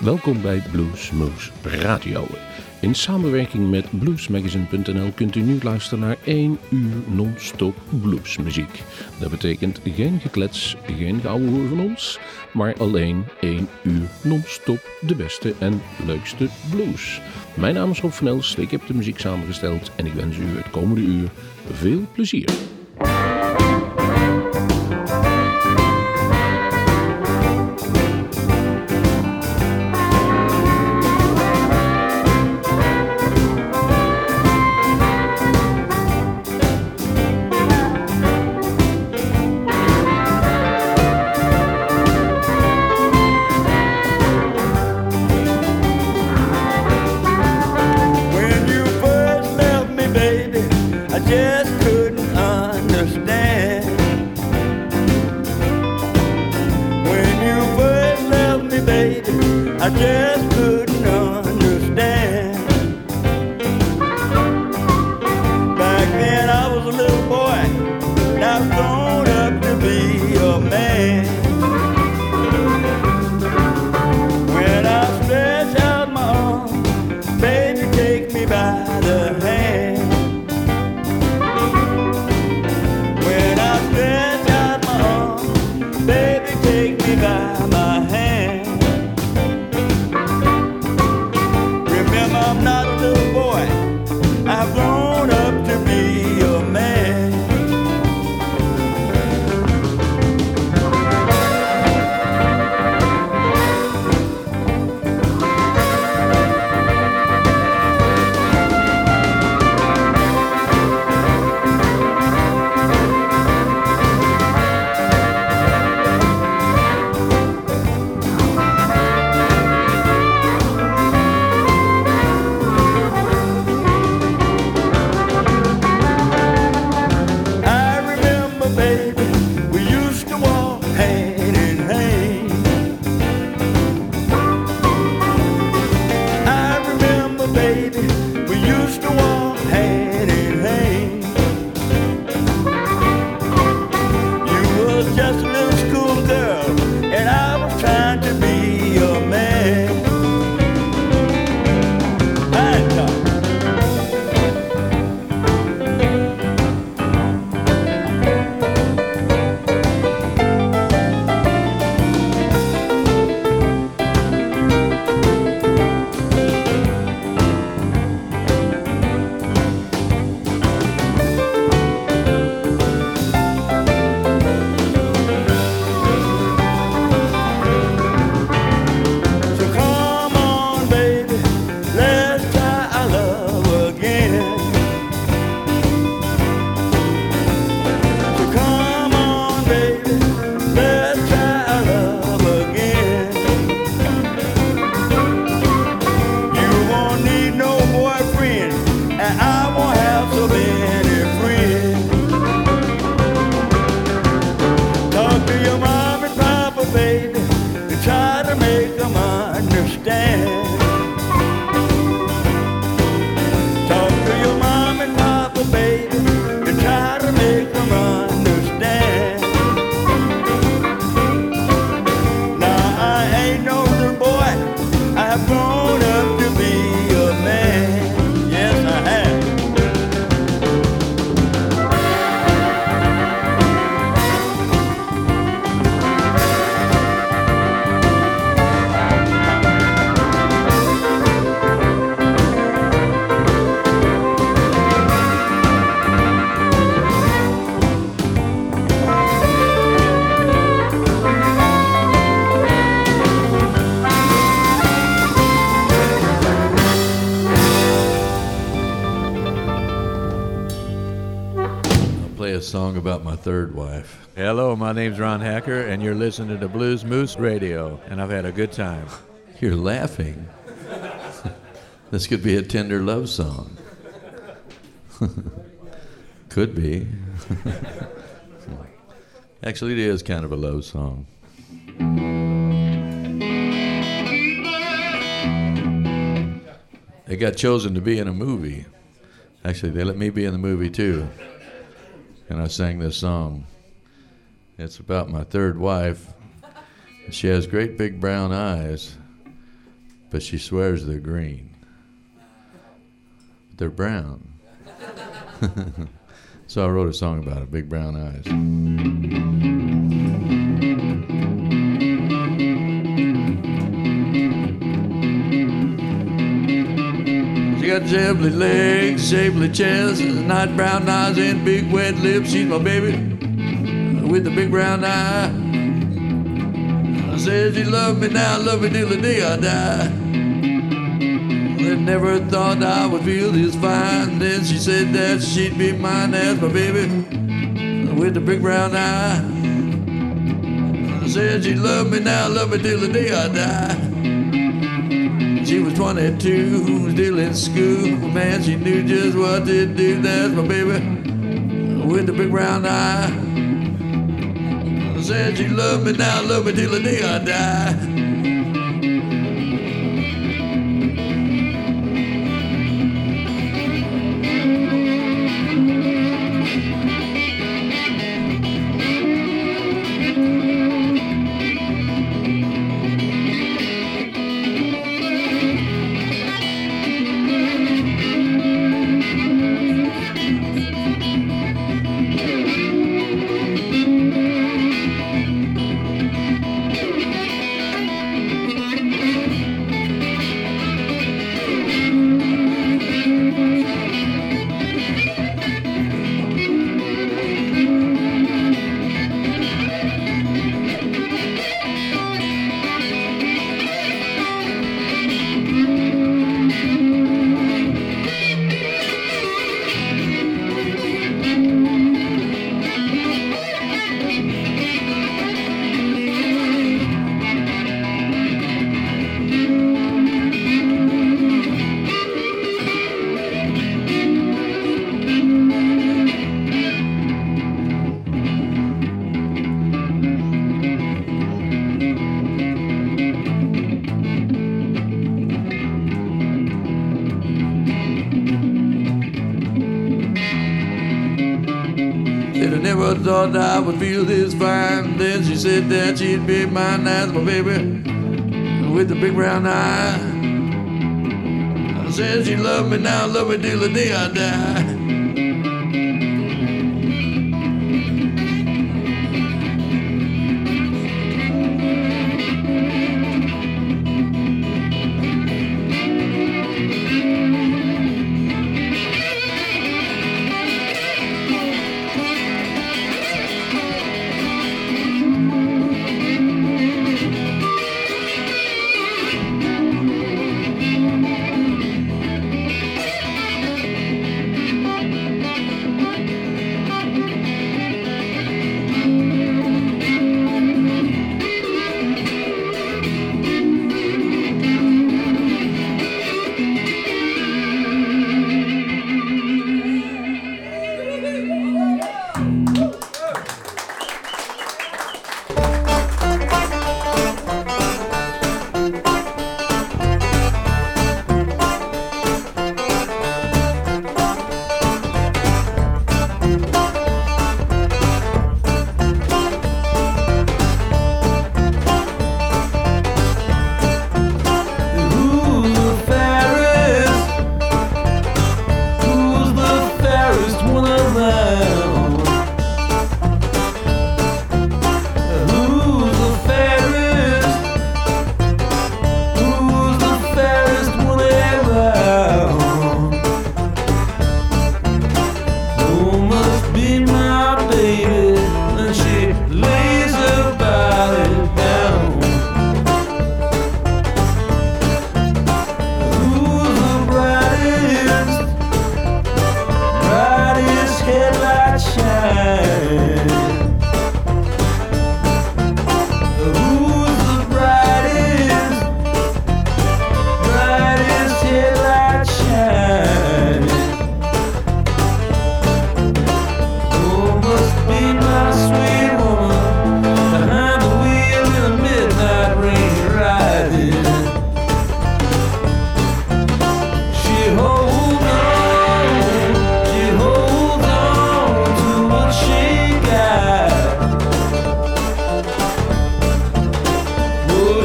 Welkom bij Blues Moose Radio. In samenwerking met bluesmagazine.nl kunt u nu luisteren naar 1 uur non-stop bluesmuziek. Dat betekent geen geklets, geen geouwehoer van ons, maar alleen 1 uur non-stop de beste en leukste blues. Mijn naam is Rob Van Els, ik heb de muziek samengesteld en ik wens u het komende uur veel plezier. Song about my third wife. Hello, my name's Ron Hacker, and you're listening to Blues Moose Radio, and I've had a good time. You're laughing. This could be a tender love song. Could be. Actually, it is kind of a love song. It got chosen to be in a movie. Actually, they let me be in the movie, too. And I sang this song. It's about my third wife. She has great big brown eyes. but she swears they're green. They're brown. So I wrote a song about it, Big Brown Eyes. She got jambly legs, shapely chest, night brown eyes and big wet lips. She's my baby with the big brown eye. I said she loved me now, love me till the day I die. Never thought I would feel this fine. Then she said that she'd be mine as my baby with the big brown eye. I said she loved me now, love me till the day I die. She was 22, was still in school. Man, she knew just what to do. That's my baby with the big brown eye. I said she loved me now, love me till the day I die. Thought I would feel this fine. Then she said that she'd be mine. That's my baby with the big brown eye. I said she loved me now, love me till the day I die.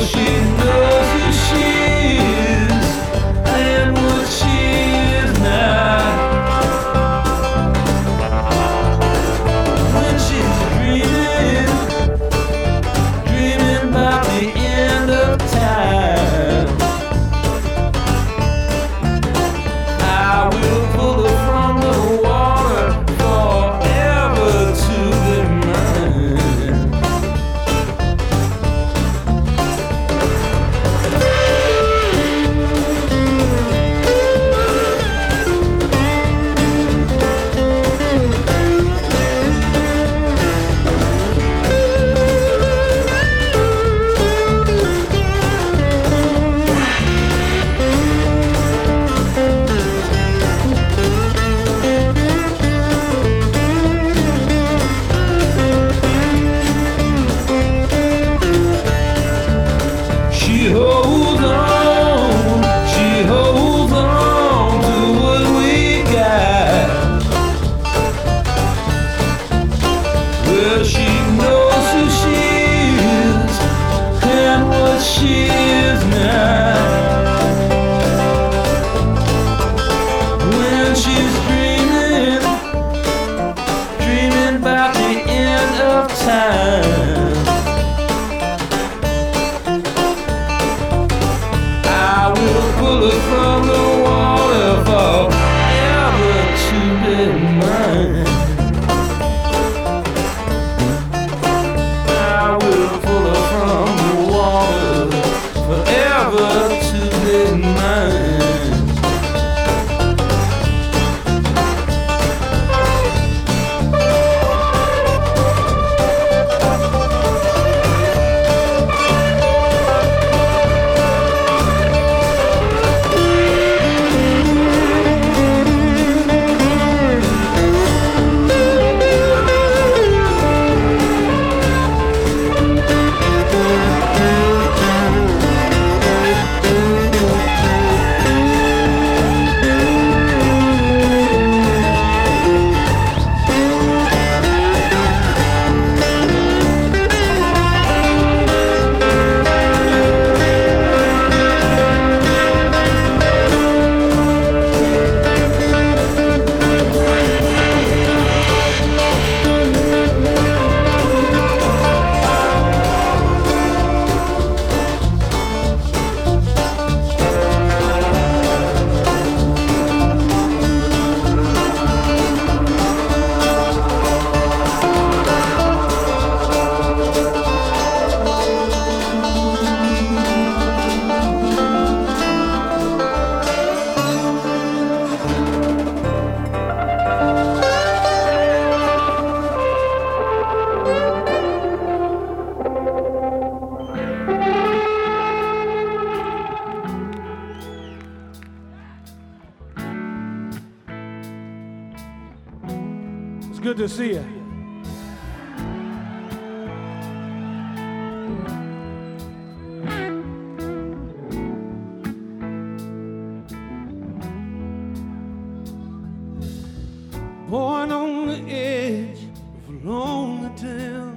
She knows who she is. good to see you. Born on the edge of a lonely town,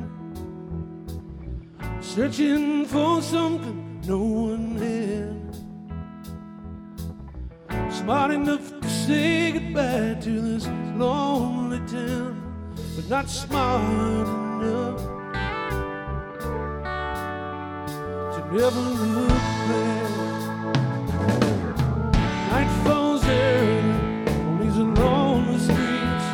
searching for something no one had. Smart enough to say goodbye to this lonely town, but not smart enough to never look back. Night falls early on these lonely streets.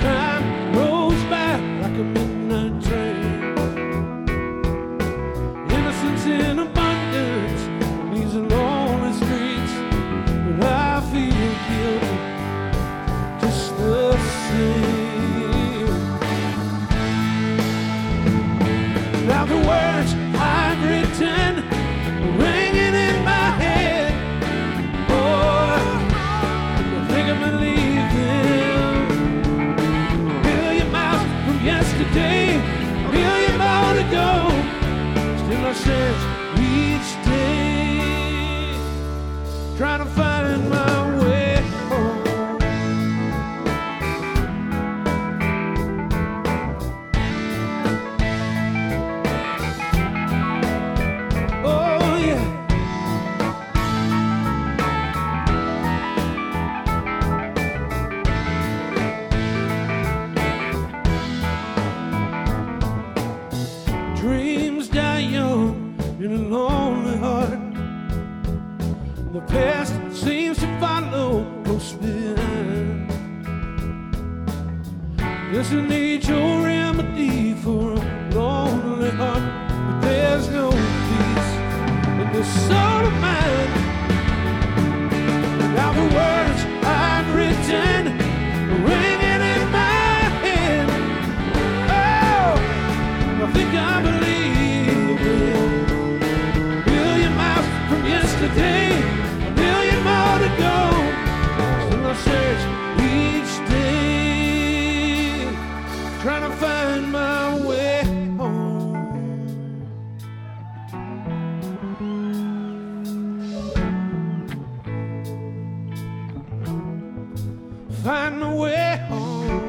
Time rolls by like a midnight train. Innocence in abundance on these lonely streets, but I feel guilty just the same. Now the words I've written are ringing in my head. Oh, I think I'm leaving. Yesterday, a million miles ago, still I search each day, trying to find my way home. Oh yeah. In a lonely heart, the past seems to follow close behind. Yes, I need your remedy for a lonely heart, but there's no peace in this soul of mine. Now the words I've written are ringing in my head. Oh, I think I believe it. Yesterday, a million more to go. Still I search each day, trying to find my way home. Find my way home.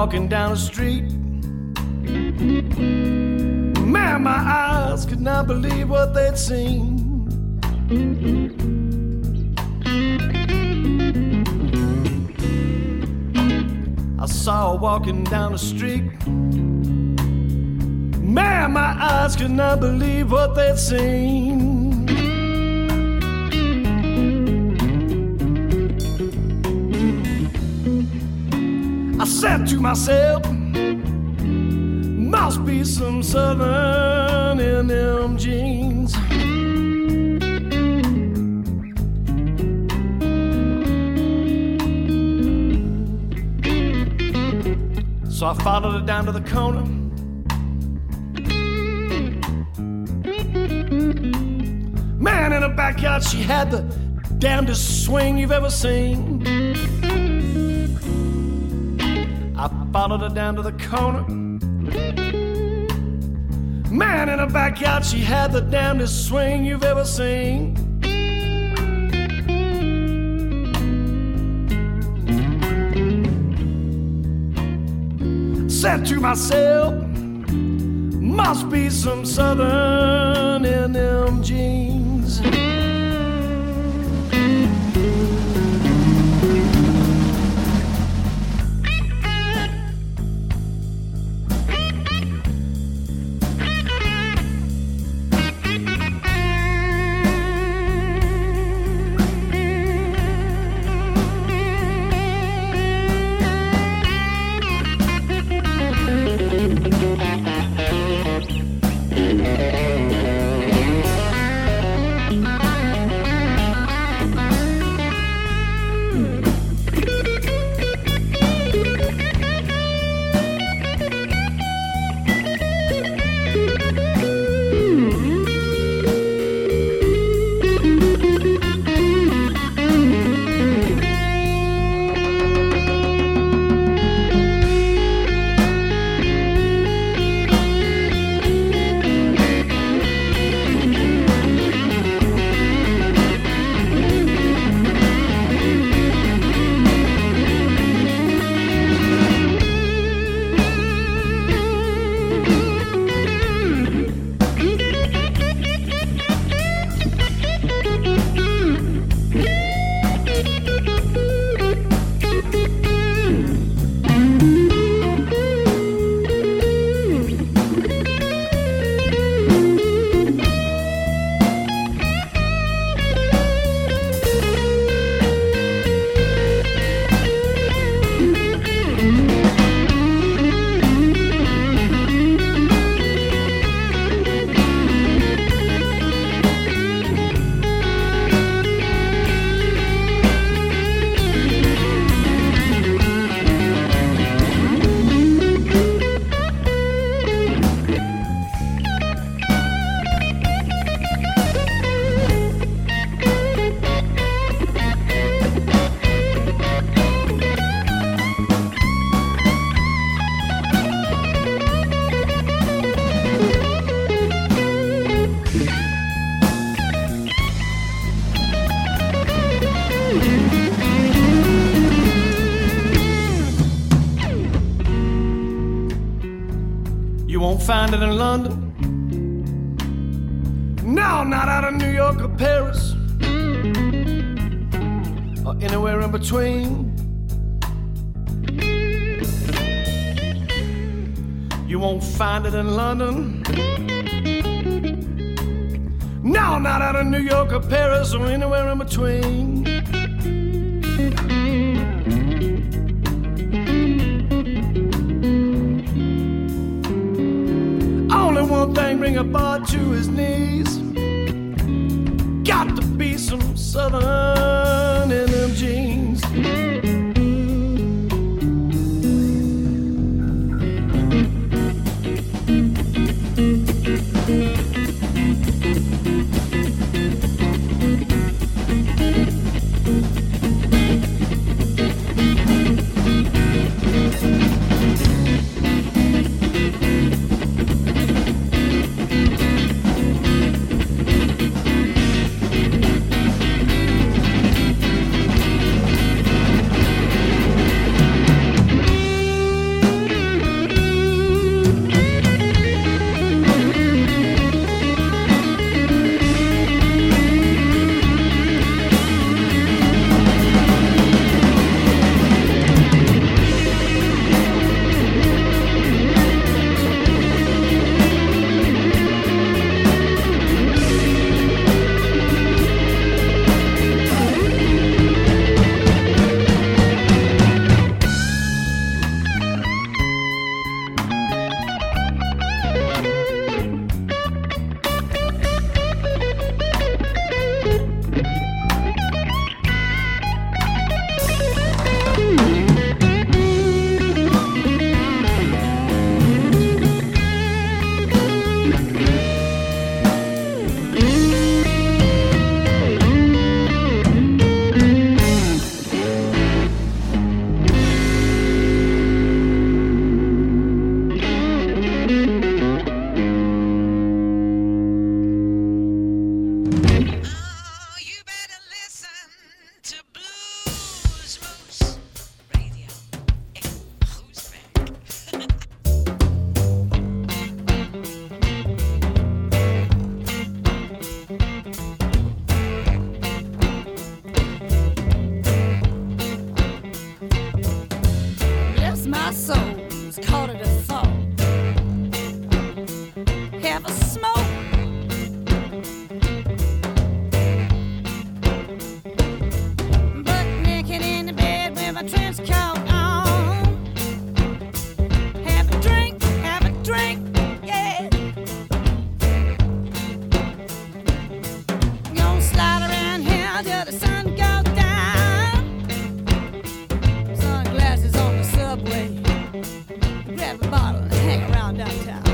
walking down the street. Man, my eyes could not believe what they'd seen. I saw her walking down the street. Man, my eyes could not believe what they'd seen. I said to myself, must be some Southern in them jeans. So I followed her down to the corner. Man, in her backyard she had the damnedest swing you've ever seen. I followed her down to the corner. Man, in her backyard she had the damnedest swing you've ever seen. Said to myself, must be some Southern in them jeans. Find it in London. No, not out of New York or Paris, or anywhere in between. You won't find it in London. No, not out of New York or Paris, or anywhere in between. Bring a bar to his knees. Got to be some Southern in them jeans. ever smoked. Butt naked in the bed with my trench coat on. Have a drink, yeah. Gonna slide around here till the sun goes down. Sunglasses on the subway. Grab a bottle and hang around downtown.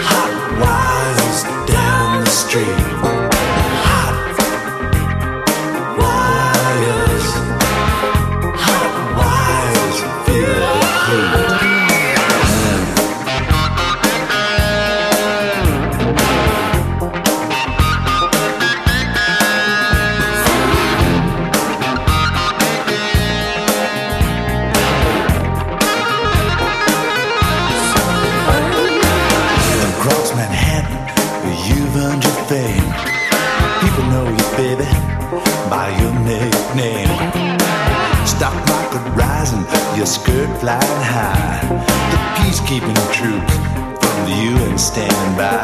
Hot wires down the street. Hot baby, by your nickname. Stock market rising, your skirt flying high. The peacekeeping troops from the UN stand by.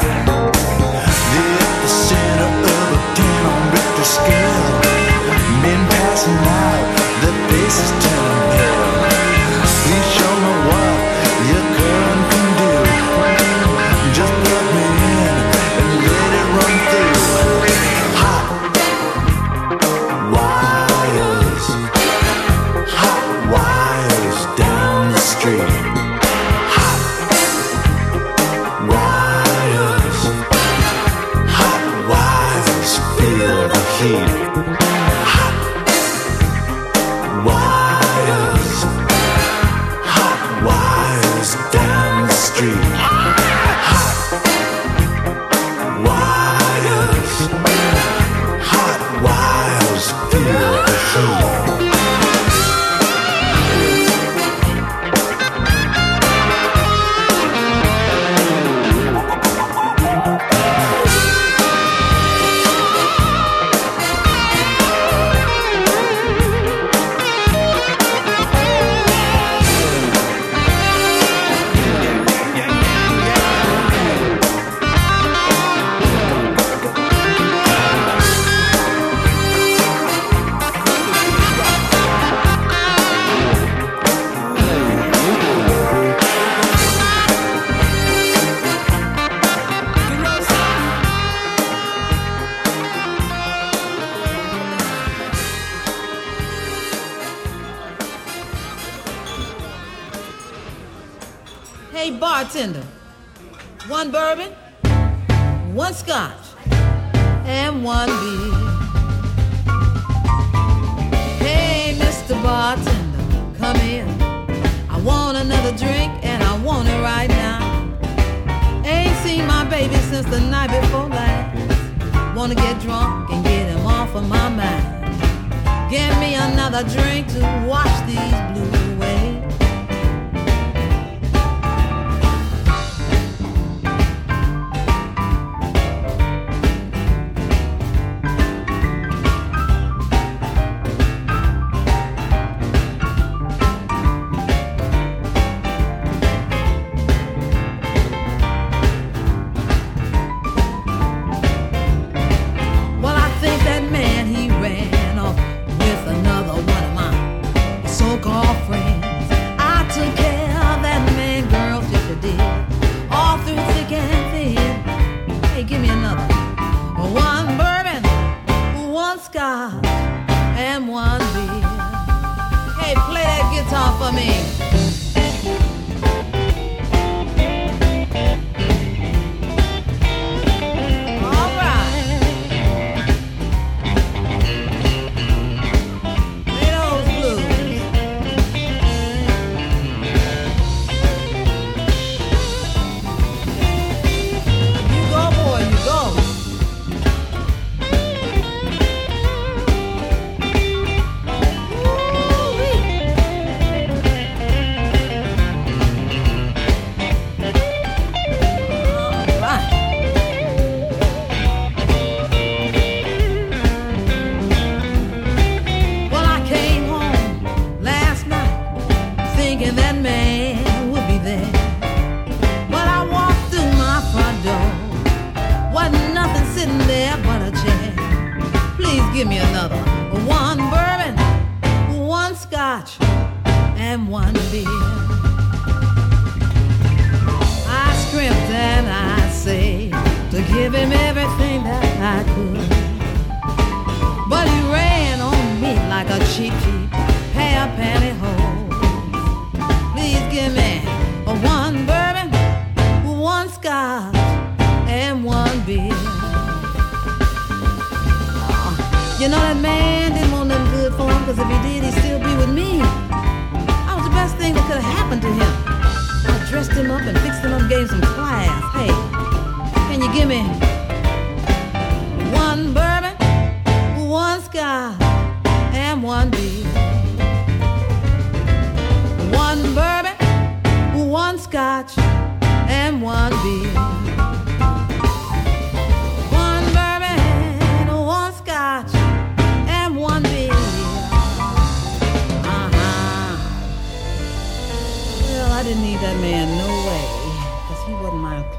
They're at the center of a 10 on Richter scale. Men passing out, the face is turning pale. Please show me what your girl can do. Just plug me in and let it run through. Hot wires, hot wires down the street. Hot wires, hot wires feel the heat. Hot wires, hot wires down the street. Bartender, one bourbon, one scotch, and one beer. Hey, Mr. Bartender, come in. I want another drink and I want it right now. Ain't seen my baby since the night before last. Wanna get drunk and get him off of my mind. Give me another drink to wash these blues away. One bourbon, one scotch that man no way, because he wasn't my class.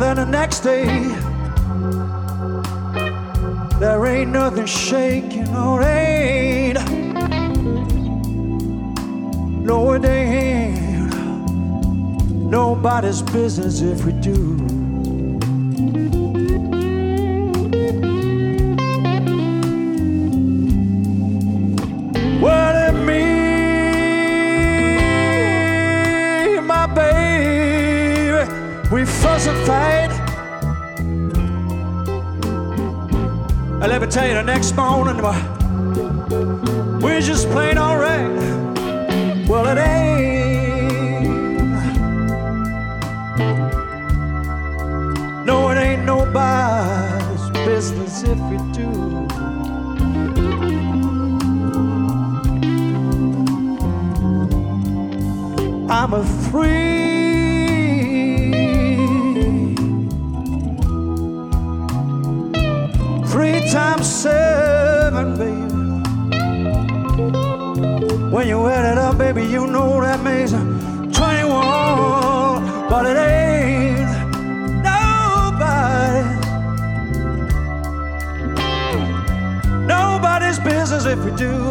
then the next day, there ain't nothing shaking or ain't. No, it ain't nobody's business if we do. Well, if me and my baby, we fuss and fight. And let me tell you, the next morning, we're just plain all right. Well, it ain't. No, it ain't nobody's business if we do. I'm a three times 7, baby. When you add it up, baby, you know that means 21. But it ain't nobody's business if you do.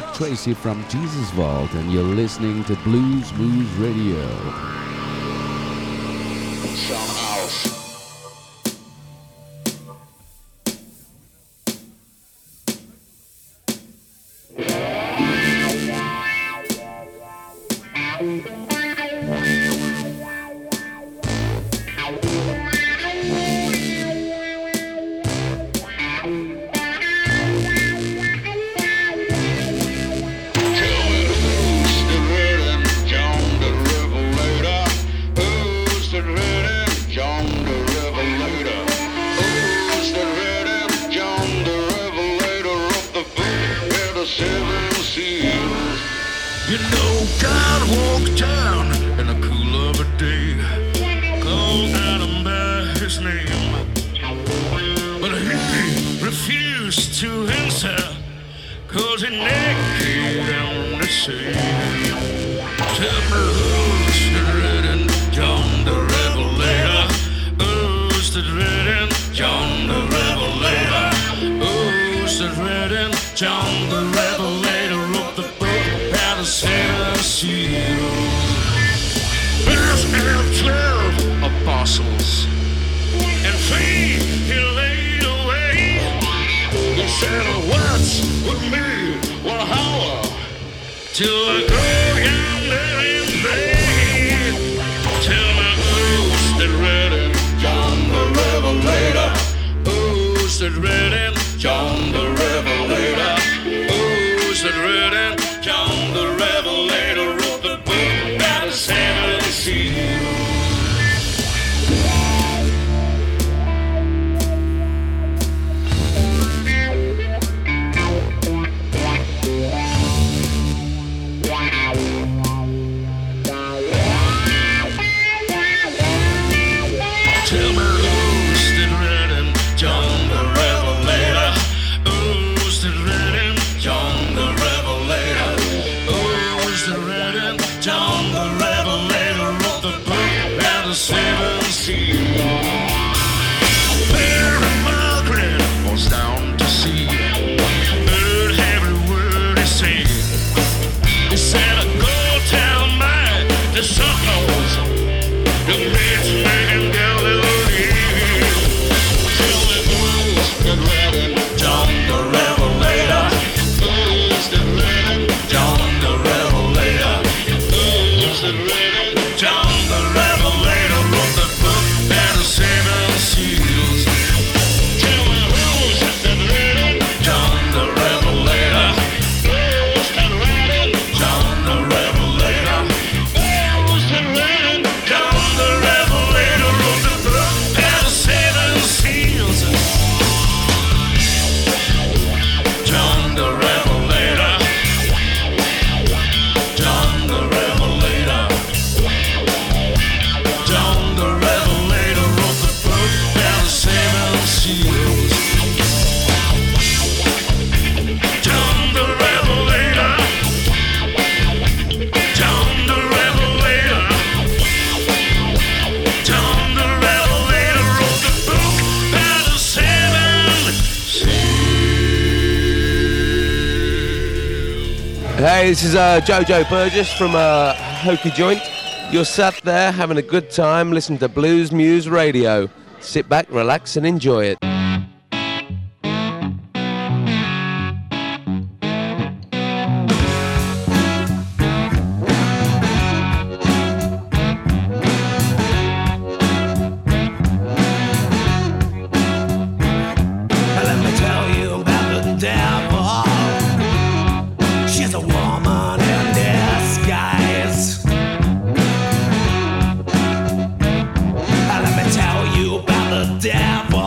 Lord Tracy from Jesus Vault, and you're listening to Blues Moose Radio. Somehow. Hey, this is Jojo Burgess from Hokie Joint. You're sat there having a good time listening to Blues Moose Radio. Sit back, relax and enjoy it. Devil.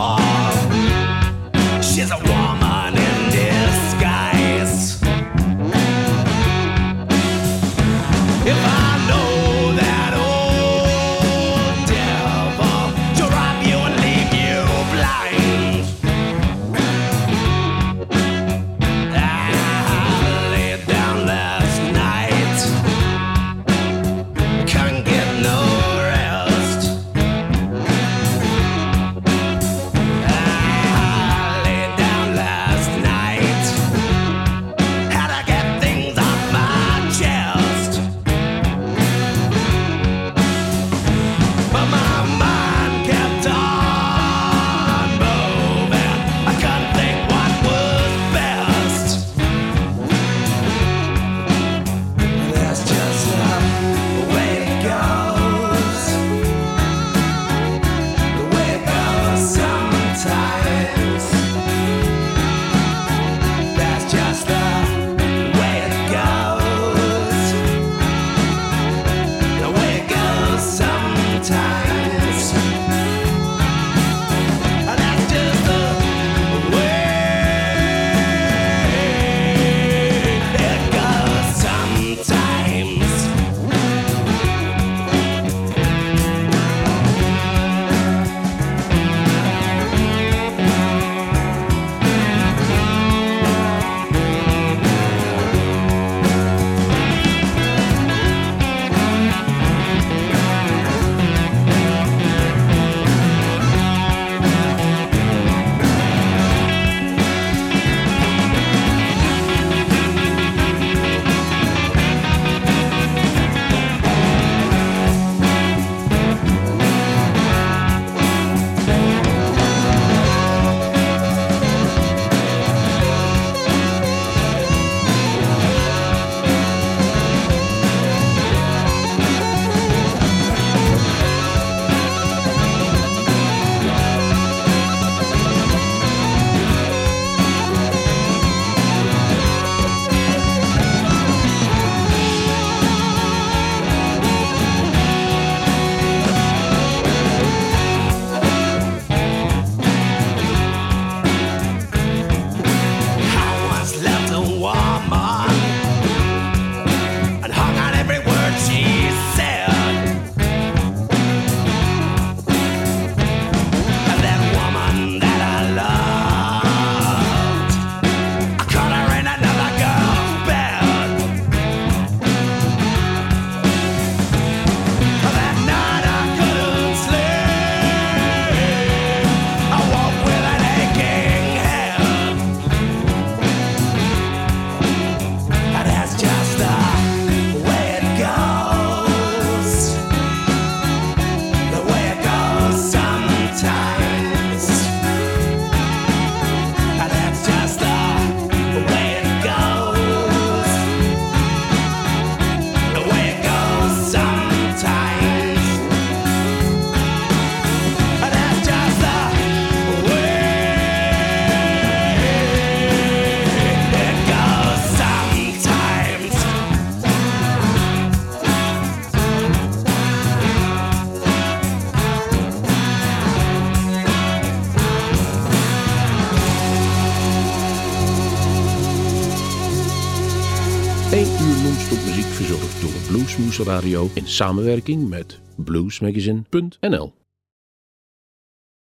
2 uur non-stop muziek verzorgd door Blues Moose Radio in samenwerking met bluesmagazine.nl.